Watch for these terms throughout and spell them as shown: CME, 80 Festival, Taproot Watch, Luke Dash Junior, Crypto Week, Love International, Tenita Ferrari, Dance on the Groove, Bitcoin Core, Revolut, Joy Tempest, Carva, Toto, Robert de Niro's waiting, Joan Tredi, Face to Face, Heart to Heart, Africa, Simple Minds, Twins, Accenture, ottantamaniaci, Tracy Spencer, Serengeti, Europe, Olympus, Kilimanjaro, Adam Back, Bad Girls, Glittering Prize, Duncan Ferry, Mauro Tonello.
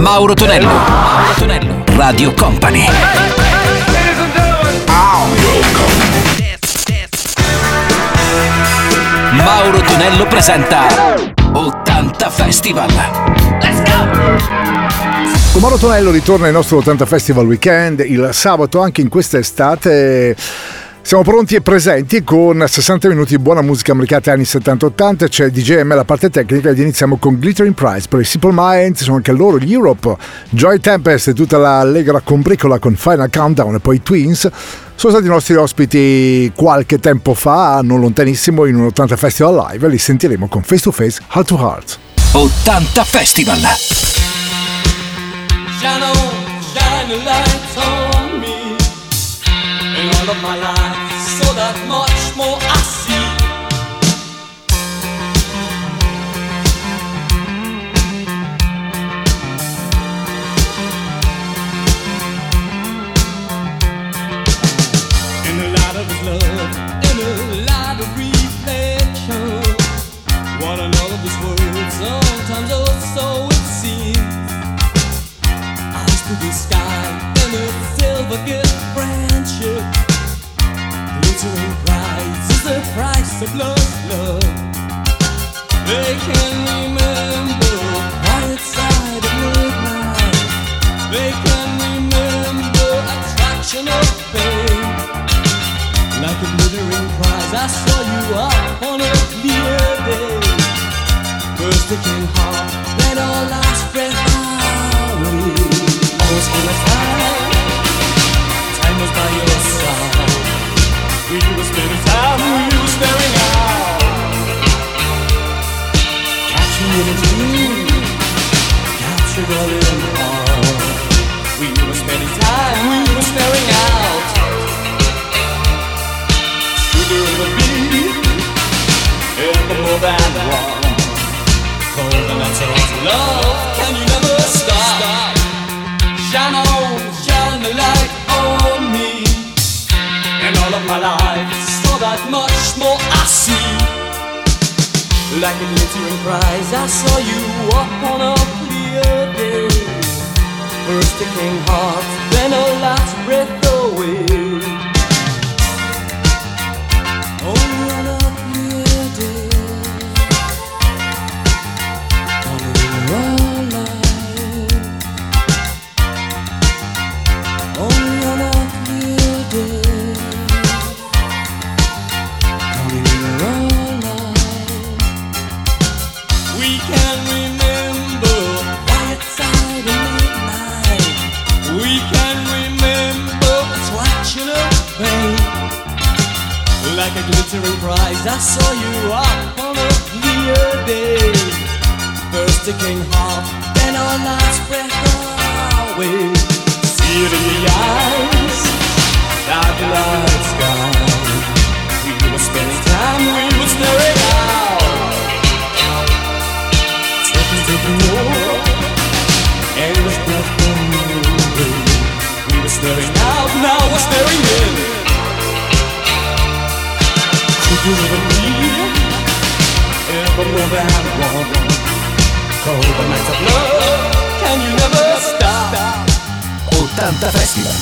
Mauro Tonello. Mauro Tonello. Radio Company. Mauro Tonello presenta 80 Festival. Let's go! Con Mauro Tonello ritorna il nostro 80 Festival Weekend il sabato, anche in questa estate. Siamo pronti e presenti con 60 minuti di buona musica americana anni 70-80, c'è DJM la parte tecnica ed iniziamo con Glittering Prize per i Simple Minds, sono anche loro gli Europe, Joy Tempest e tutta la allegra combricola con Final Countdown e poi Twins. Sono stati i nostri ospiti qualche tempo fa, non lontanissimo, in un 80 Festival Live, e li sentiremo con Face to Face, Heart to Heart. 80 Festival. Shine on, shine the lights on me. In all of my life, so that much more I see. In the light of his love, in the light of reflection, what I know of this world, sometimes oh so it seems. To the sky and a silver gift friendship. Glittering prize is the price of love. They can remember quiet side of midnight. They can remember attraction of fame. Like a glittering prize, I saw you up on a clear day. First it came hard, then our last breath our way. Time was by your side. We were spending time with you staring out. Captured in a dream, captured all in all. We were spending time, we were staring out. Sugar and the beat, ever more than one. Cold and untold love, can you never stop? Shine on, shine the light on me. In all of my life, so that much more I see. Like a glittering prize, I saw you up on a clear day. First a king heart, then a last breath away. Oh, on a clear day. On a like a glittering prize, I saw you up on a clear day. First a king half, then our last breath away. See it in the eyes, dark lights gone. We were spending time, we were staring out. Taking, taking more, endless breath from away. We were staring out, now we're staring in. You never need ever more than one. Cold the nights of love, can you never stop? 80 Festival.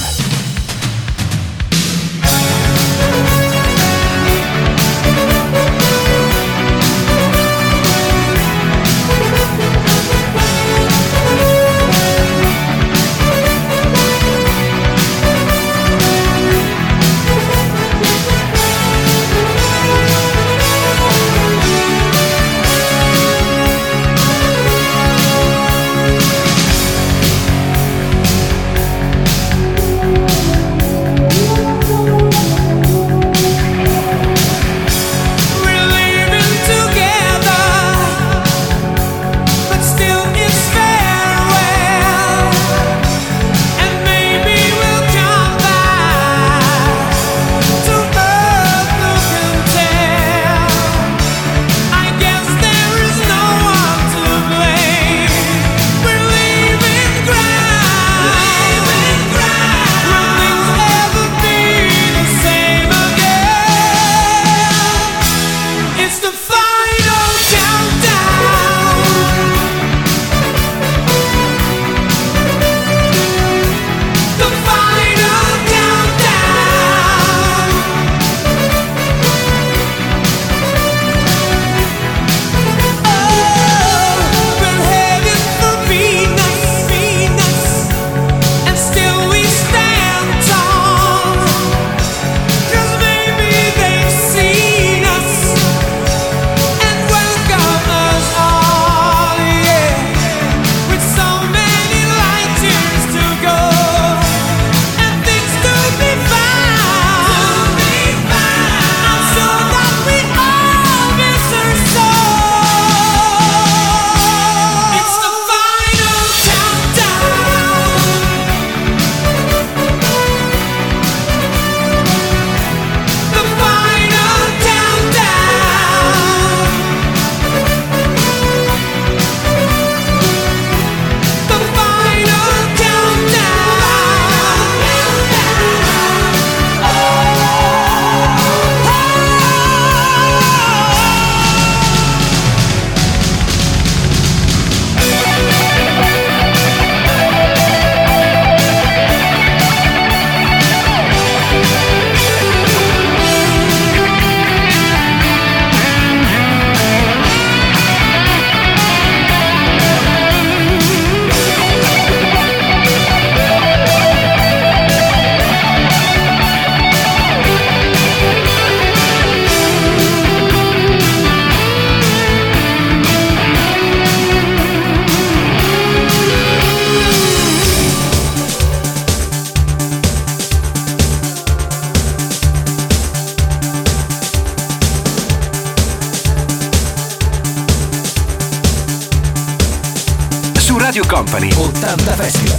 Company 80 Festival.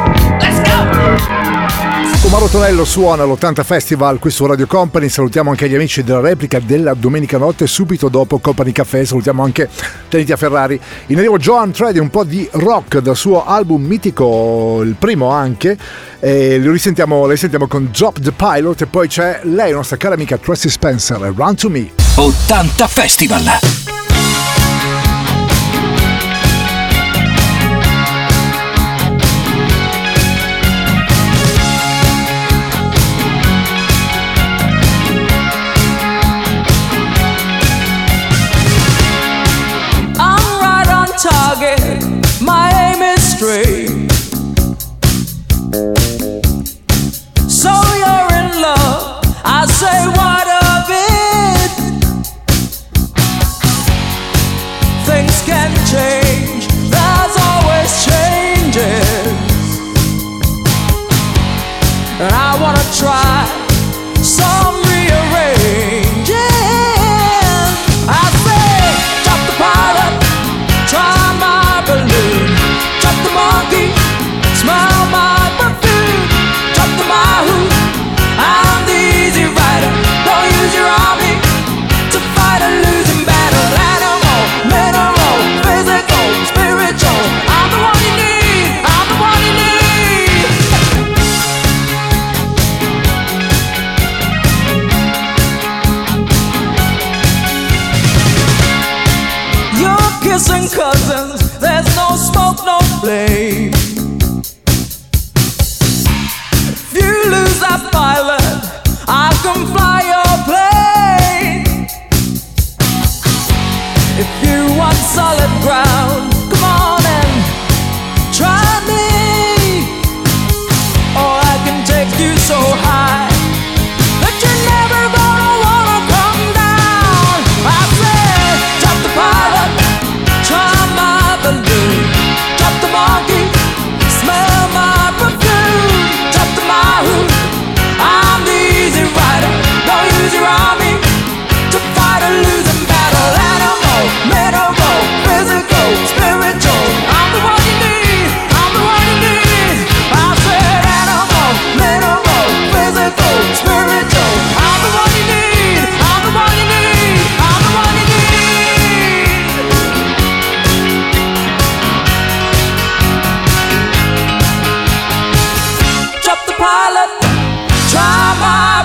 Let's go! Mauro Tonello suona l'80 Festival qui su Radio Company. Salutiamo anche gli amici della replica della domenica notte, subito dopo Company Caffè. Salutiamo anche Tenita Ferrari. In arrivo Joan Tredi, un po' di rock dal suo album mitico, il primo anche. E lo risentiamo, la risentiamo con Drop the Pilot. E poi c'è lei, nostra cara amica Tracy Spencer, Run to me. 80 Festival. I'm right on target, my aim is straight. Say what of it? Things can change, there's always changes. And I wanna try some rearranging. I say, drop the pilot, try my balloon. blame. If you lose that pilot, I can fly your plane. If you want solid ground, come on and try me. Or I can take you so high.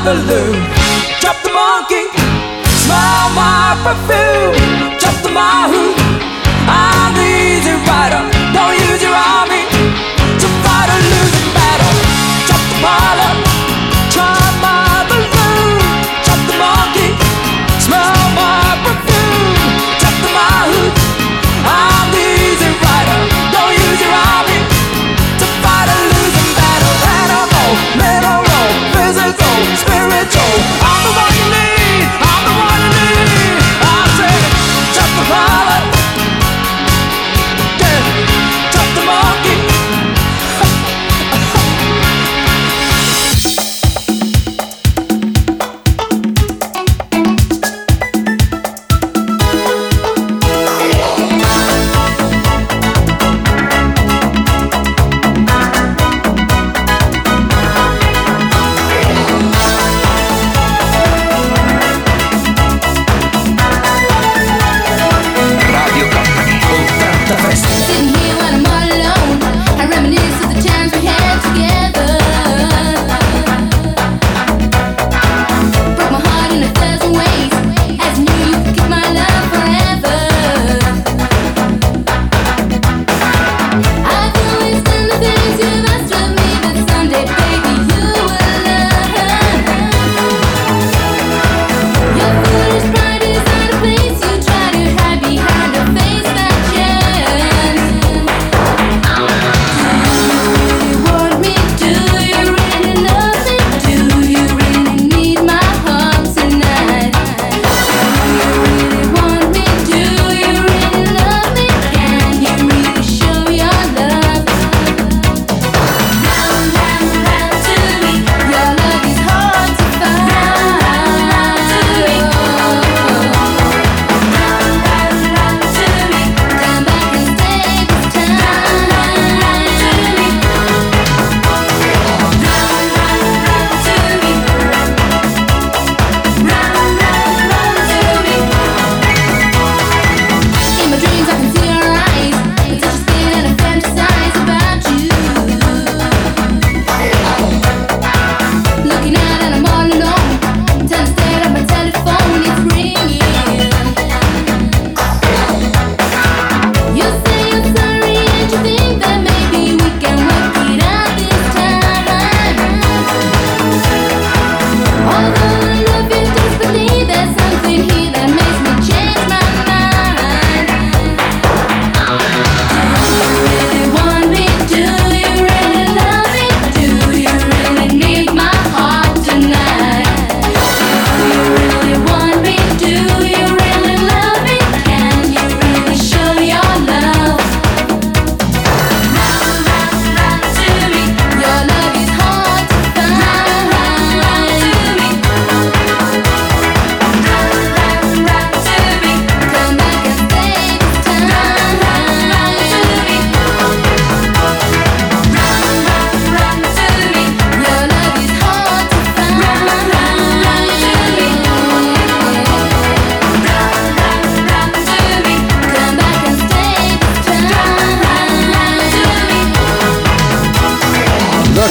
Balloon. Drop the monkey, smell my perfume. Drop the Mahou, I'm the easy rider. Don't use your army to fight a losing battle. Drop the pilot, try my balloon. Drop the monkey, smell my perfume. Drop the Mahou, I'm the easy rider. Don't use your army to fight a losing battle. Animal, mineral, physical, spiritual. I'm the one you need, I'm the one you need. I'll take it, drop the pilot, yeah, drop the monkey.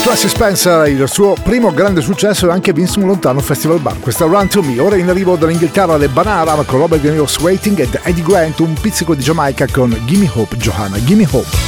Tracy Spencer, il suo primo grande successo è anche vinse un lontano Festival Bar, questa Run to me. Ora in arrivo dall'Inghilterra le Banana con Robert de Niro's Waiting ed Eddie Grant, un pizzico di Giamaica con Gimme Hope Johanna. Gimme Hope.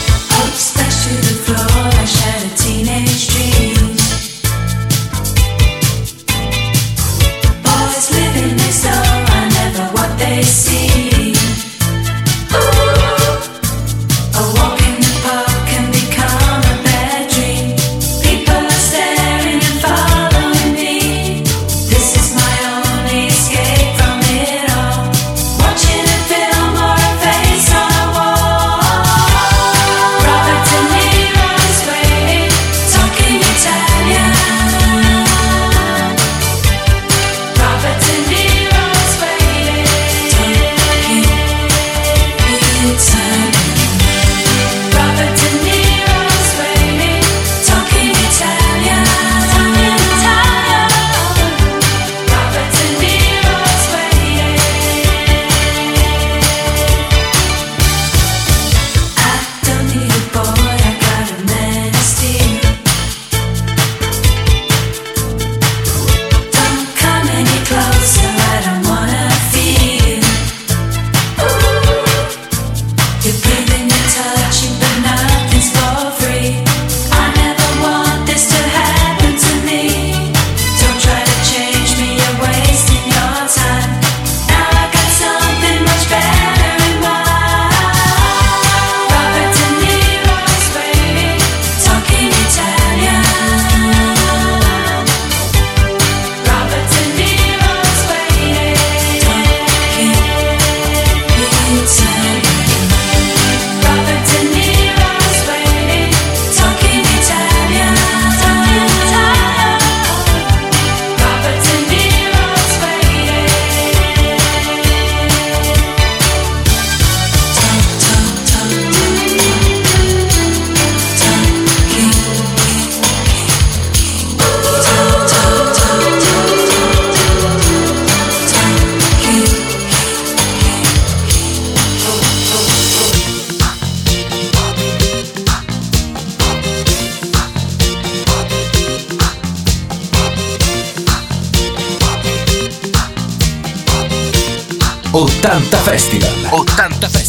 80 Festival.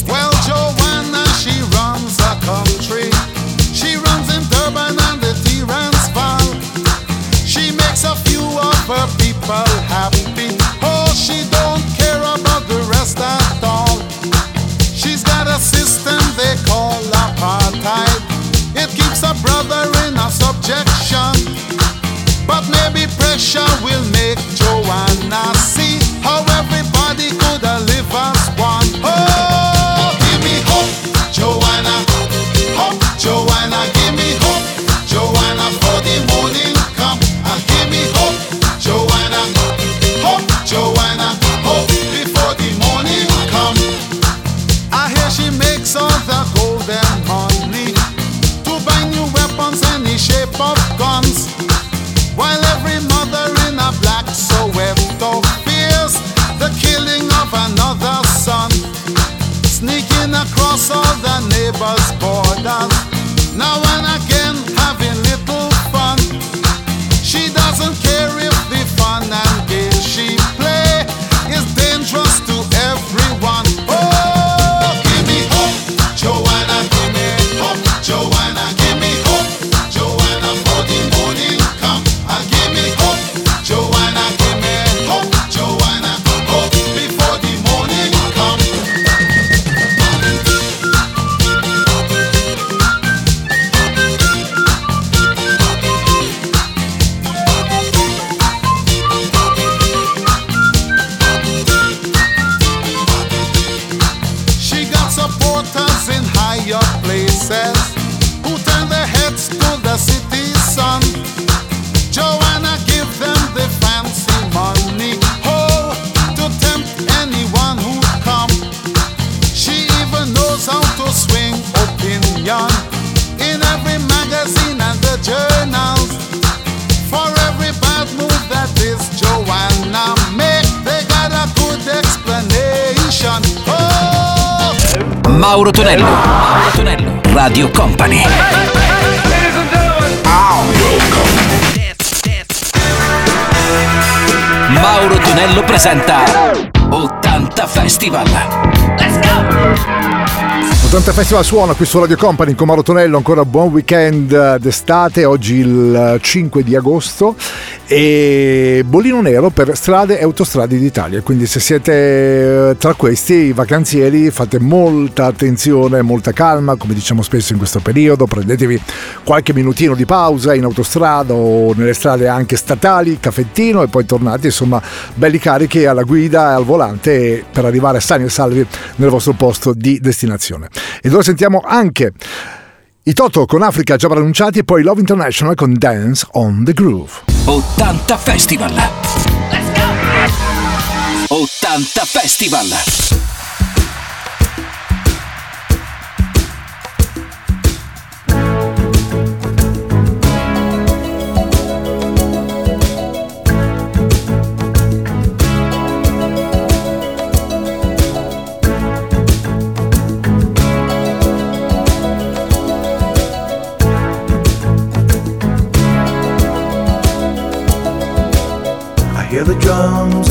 Well, Joanna, she runs the country. She runs in Durban and the Terrance Valley. She makes a few of her people happy. Oh, she don't care about the rest at all. She's got a system they call apartheid. It keeps a brother in a subjection. But maybe pressure will make Joanna see how everybody could live as one. Oh, give me hope, Joanna. Hope, Joanna. Give me hope, Joanna, for the morning come. Give me hope, Joanna. Hope, Joanna. Hope before the morning come. I hear she makes all the gold and money to buy new weapons, any shape of guns, while every mother in a black swept off the killing of another son, sneaking across all the neighbors' borders, now and again having little fun. She doesn't care if the fun and game she play is dangerous to everyone. Oh, give me hope, Joanna, give me hope, Joanna, give me hope, Joanna, for the morning come. Give me hope, Joanna, give me hope, Joanna. Mauro Tonello. Mauro Tonello, Radio Company. Mauro Tonello presenta 80 Festival. Let's go! Ottanta Festival suona qui su Radio Company con Mauro Tonello. Ancora buon weekend d'estate, oggi il 5 di agosto e bollino nero per strade e autostrade d'Italia, quindi se siete tra questi i vacanzieri fate molta attenzione, molta calma, come diciamo spesso in questo periodo, prendetevi qualche minutino di pausa in autostrada o nelle strade anche statali, caffettino e poi tornate insomma belli carichi alla guida e al volante per arrivare sani e salvi nel vostro posto di destinazione. Ed ora sentiamo anche i Toto con Africa, già pronunciati, e poi Love International con Dance on the Groove. 80 Festival. Let's go! 80 Festival. The drums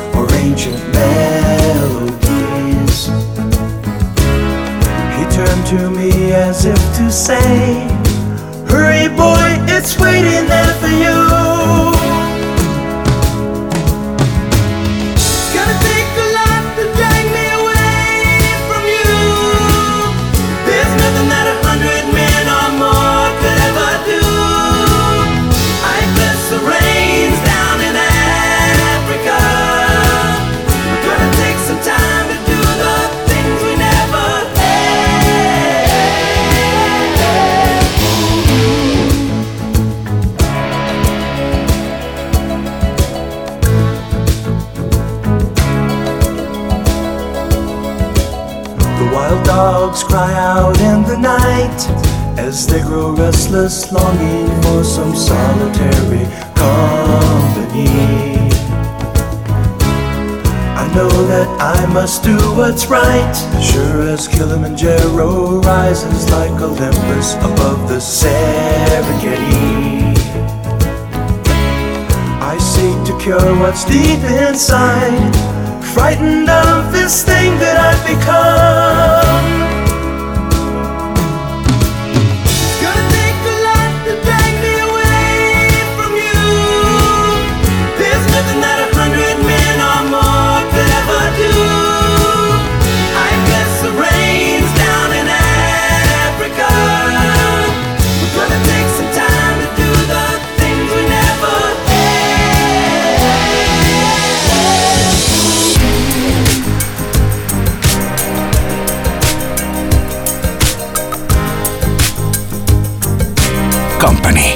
or ancient melodies. He turned to me as if to say, hurry boy, it's waiting there for you. Gonna take a lot to drag me away from you. There's nothing that 100 men or more could ever do. I bless the rains down in Africa. Time to do the things we never had. The wild dogs cry out in the night as they grow restless, longing for some solitary company. Know that I must do what's right, sure as Kilimanjaro rises like Olympus above the Serengeti. I seek to cure what's deep inside, frightened of this thing that I've become. Company,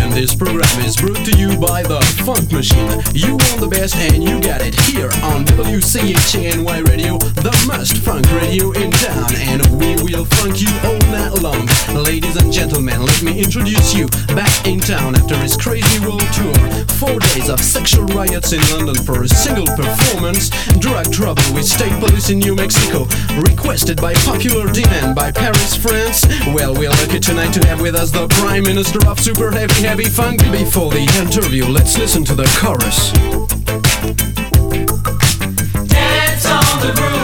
and this program is brought to you by the Funk Machine. You want the best and you got it here on WCHNY Radio, the most funk radio in town, and we will funk you all night long. Ladies and gentlemen, let me introduce you back in town after his crazy world tour. 4 days of sexual riots in London for a single performance, drug trouble with state police in New Mexico, requested by popular demand by Paris, France. Well, we're lucky tonight to have with us the Prime Minister of Super Heavy Heavy Funk. Before the interview, let's listen to the chorus. Dance on the groove.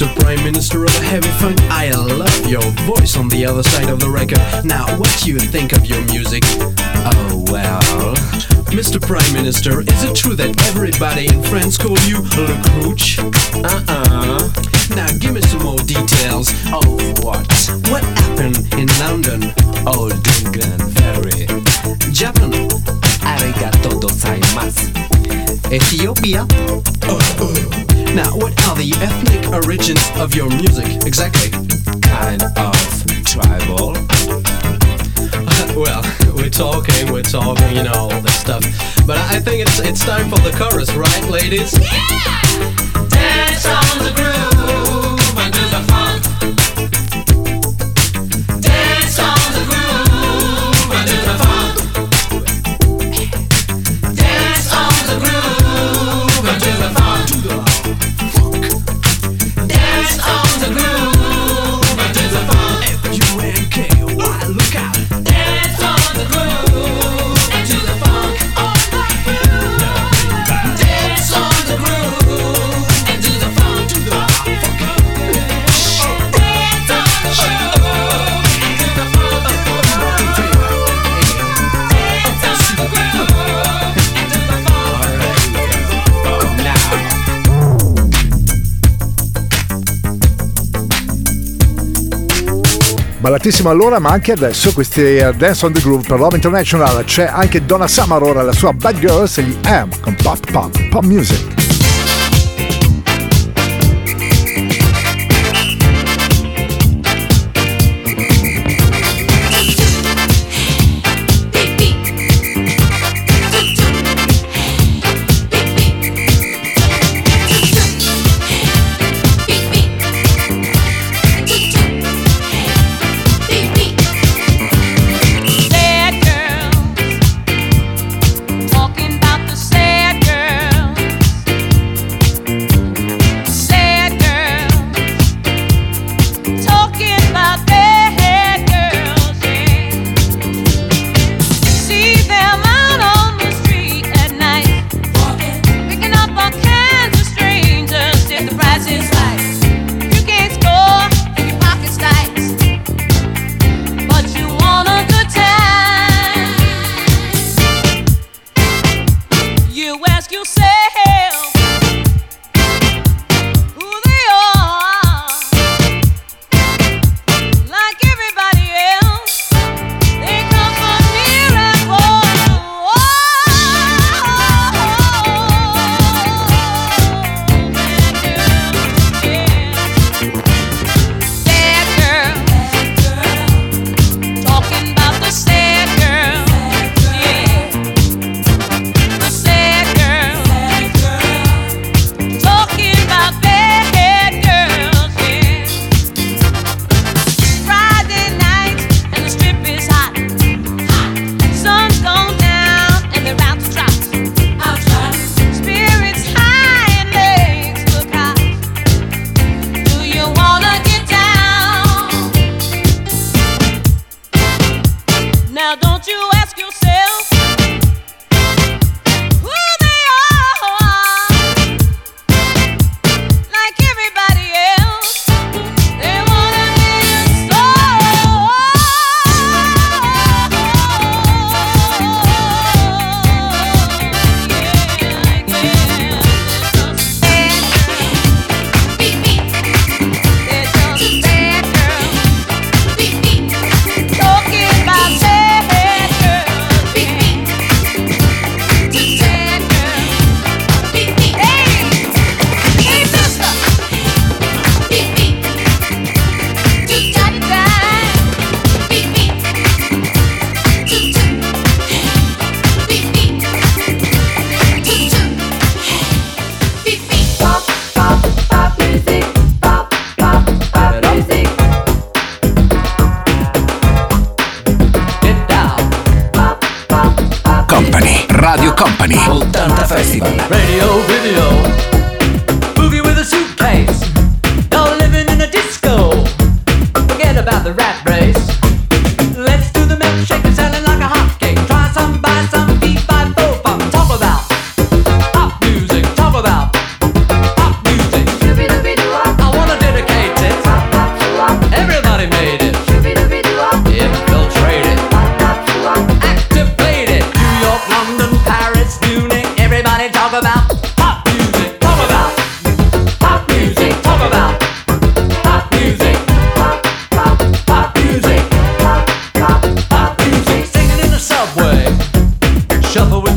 Mr. Prime Minister of Heavy Funk, I love your voice on the other side of the record. Now what you think of your music? Oh well. Mr. Prime Minister, is it true that everybody in France called you Le Crouch? Now give me some more details. Oh what? What happened in London? Oh Duncan Ferry. Japan, arigato gozaimasu. Ethiopia? Now, what are the ethnic origins of your music exactly? Kind of tribal. Well, we're talking, you know, all this stuff. But I think it's time for the chorus, right, ladies? Yeah! Dance on the groove under the funk. Dance on the groove under the funk. Dance on the groove under the funk. To the funk. Dance on the groove under the funk. F-U-N-K-Y, look out. Dance on the groove into the funk. Dance on the groove into the funk. Dance on the groove into the funk. Dance on the groove into the funk. Now. Ballatissima allora, ma anche adesso questi Dance on the Groove per Love International. C'è anche Donna Summer ora, la sua Bad Girls e gli M con Pop Music. I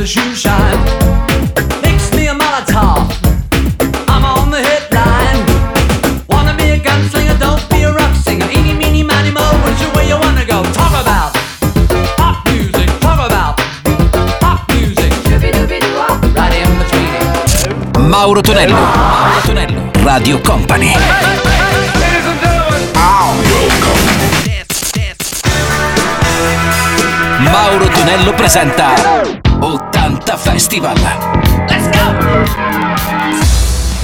the shoe shine. Mix me a Molotov, I'm on the hit line. Wanna be a gunslinger, don't be a rock singer. Eeny, meeny, miny, mo, which is where you wanna go. Talk about pop music, talk about pop music. Right in between it. Mauro Tonello, Mauro Tonello, Radio Company. Mauro Tonello presenta 80 Festival. Let's go!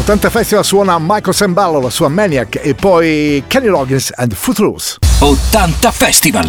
80 Festival suona Michael Sembello, la sua Maniac, e poi Kenny Loggins and Footloose. 80 Festival.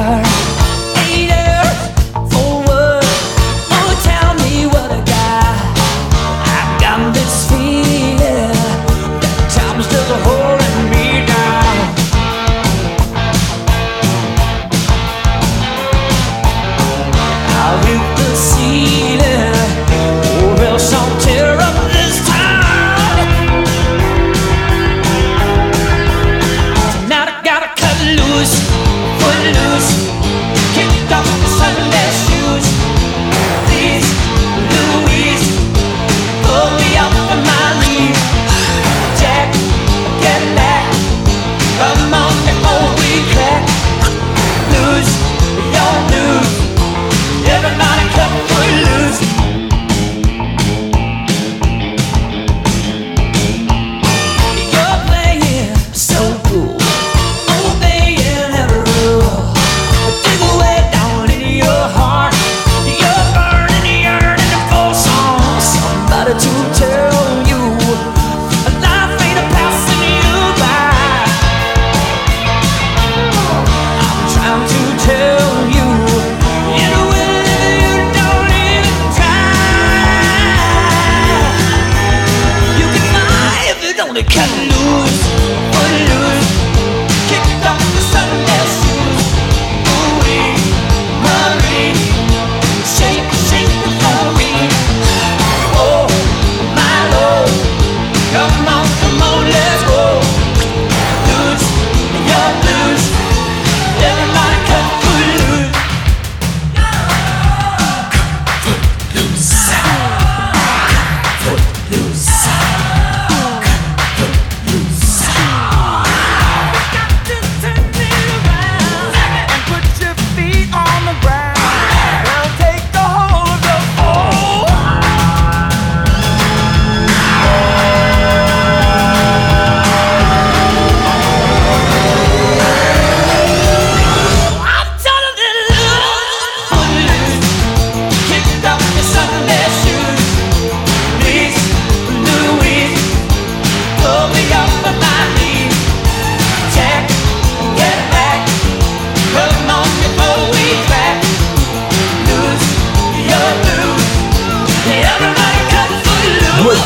All right.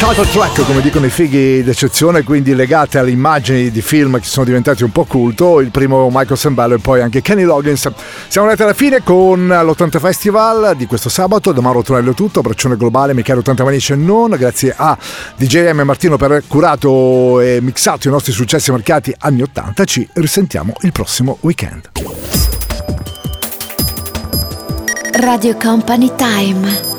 title track, come dicono i fighi d'eccezione, quindi legate alle immagini di film che sono diventati un po' culto, il primo Michael Sembello e poi anche Kenny Loggins. Siamo arrivati alla fine con l'80 Festival di questo sabato. Da Mauro Tonello è tutto, abbraccione globale, Michele 80 Manici e non, grazie a DJM e Martino per aver curato e mixato i nostri successi marcati anni 80, ci risentiamo il prossimo weekend. Radio Company Time.